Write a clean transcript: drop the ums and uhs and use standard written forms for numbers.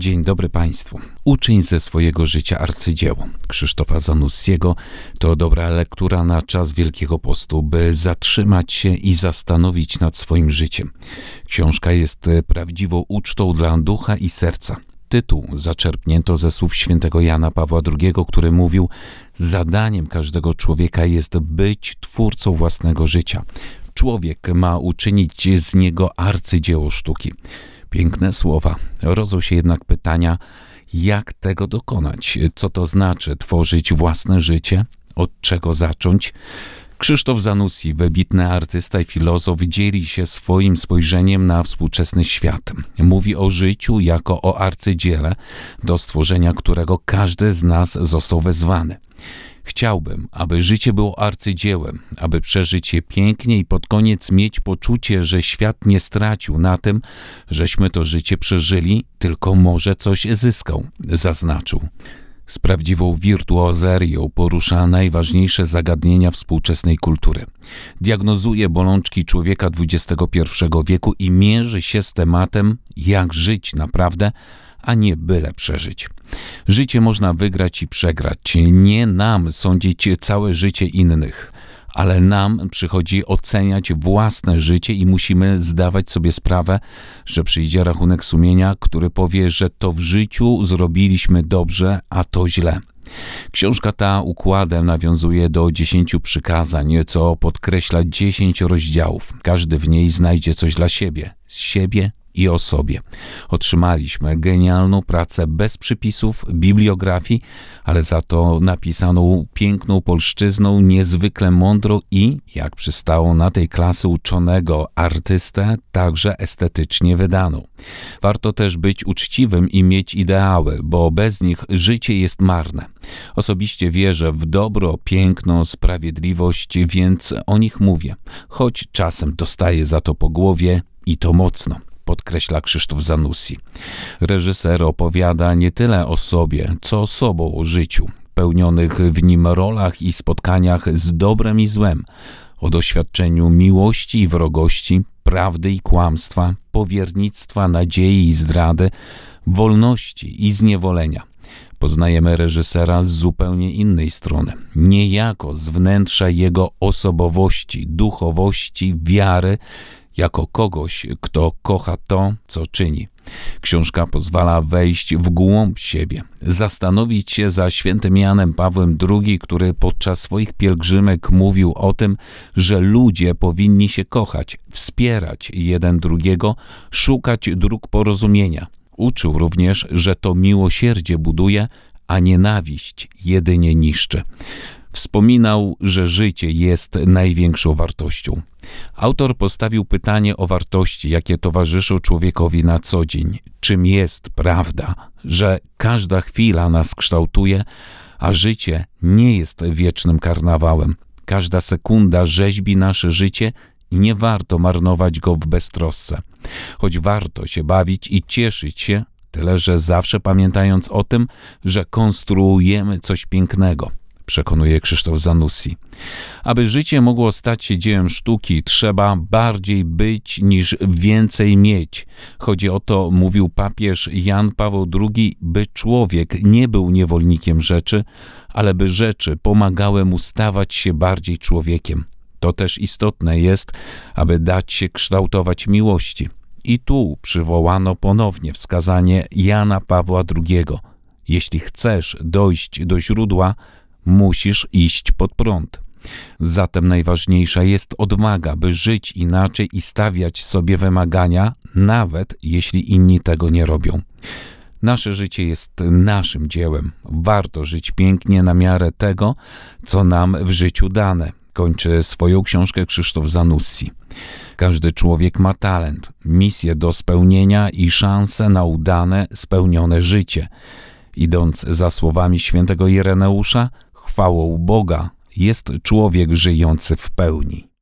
Dzień dobry Państwu. Uczyń ze swojego życia arcydzieło Krzysztofa Zanussiego to dobra lektura na czas Wielkiego Postu, by zatrzymać się i zastanowić nad swoim życiem. Książka jest prawdziwą ucztą dla ducha i serca. Tytuł zaczerpnięto ze słów świętego Jana Pawła II, który mówił: zadaniem każdego człowieka jest być twórcą własnego życia. Człowiek ma uczynić z niego arcydzieło sztuki. Piękne słowa. Rodzą się jednak pytania, jak tego dokonać? Co to znaczy tworzyć własne życie? Od czego zacząć? Krzysztof Zanussi, wybitny artysta i filozof, dzieli się swoim spojrzeniem na współczesny świat. Mówi o życiu jako o arcydziele, do stworzenia którego każdy z nas został wezwany. Chciałbym, aby życie było arcydziełem, aby przeżyć je pięknie i pod koniec mieć poczucie, że świat nie stracił na tym, żeśmy to życie przeżyli, tylko może coś zyskał, zaznaczył. Z prawdziwą wirtuozerią porusza najważniejsze zagadnienia współczesnej kultury. Diagnozuje bolączki człowieka XXI wieku i mierzy się z tematem, jak żyć naprawdę, a nie byle przeżyć. Życie można wygrać i przegrać. Nie nam sądzić całe życie innych, ale nam przychodzi oceniać własne życie i musimy zdawać sobie sprawę, że przyjdzie rachunek sumienia, który powie, że to w życiu zrobiliśmy dobrze, a to źle. Książka ta układem nawiązuje do 10 przykazań, co podkreśla 10 rozdziałów. Każdy w niej znajdzie coś dla siebie, z siebie i o sobie. Otrzymaliśmy genialną pracę bez przypisów, bibliografii, ale za to napisaną piękną polszczyzną, niezwykle mądrą i, jak przystało na tej klasy uczonego artystę, także estetycznie wydaną. Warto też być uczciwym i mieć ideały, bo bez nich życie jest marne. Osobiście wierzę w dobro, piękno, sprawiedliwość, więc o nich mówię, choć czasem dostaję za to po głowie i to mocno. Podkreśla Krzysztof Zanussi. Reżyser opowiada nie tyle o sobie, co sobą o życiu, pełnionych w nim rolach i spotkaniach z dobrem i złem, o doświadczeniu miłości i wrogości, prawdy i kłamstwa, powiernictwa, nadziei i zdrady, wolności i zniewolenia. Poznajemy reżysera z zupełnie innej strony, niejako z wnętrza jego osobowości, duchowości, wiary, jako kogoś, kto kocha to, co czyni. Książka pozwala wejść w głąb siebie, zastanowić się za świętym Janem Pawłem II, który podczas swoich pielgrzymek mówił o tym, że ludzie powinni się kochać, wspierać jeden drugiego, szukać dróg porozumienia. Uczył również, że to miłosierdzie buduje, a nienawiść jedynie niszczy. Wspominał, że życie jest największą wartością. Autor postawił pytanie o wartości, jakie towarzyszą człowiekowi na co dzień. Czym jest prawda, że każda chwila nas kształtuje, a życie nie jest wiecznym karnawałem. Każda sekunda rzeźbi nasze życie i nie warto marnować go w beztrosce. Choć warto się bawić i cieszyć się, tyle że zawsze pamiętając o tym, że konstruujemy coś pięknego. Przekonuje Krzysztof Zanussi. Aby życie mogło stać się dziełem sztuki, trzeba bardziej być niż więcej mieć. Chodzi o to, mówił papież Jan Paweł II, by człowiek nie był niewolnikiem rzeczy, ale by rzeczy pomagały mu stawać się bardziej człowiekiem. To też istotne jest, aby dać się kształtować miłości. I tu przywołano ponownie wskazanie Jana Pawła II. Jeśli chcesz dojść do źródła, musisz iść pod prąd. Zatem najważniejsza jest odwaga, by żyć inaczej i stawiać sobie wymagania, nawet jeśli inni tego nie robią. Nasze życie jest naszym dziełem. Warto żyć pięknie na miarę tego, co nam w życiu dane. Kończy swoją książkę Krzysztof Zanussi. Każdy człowiek ma talent, misję do spełnienia i szansę na udane, spełnione życie. Idąc za słowami świętego Ireneusza, chwałą Boga jest człowiek żyjący w pełni.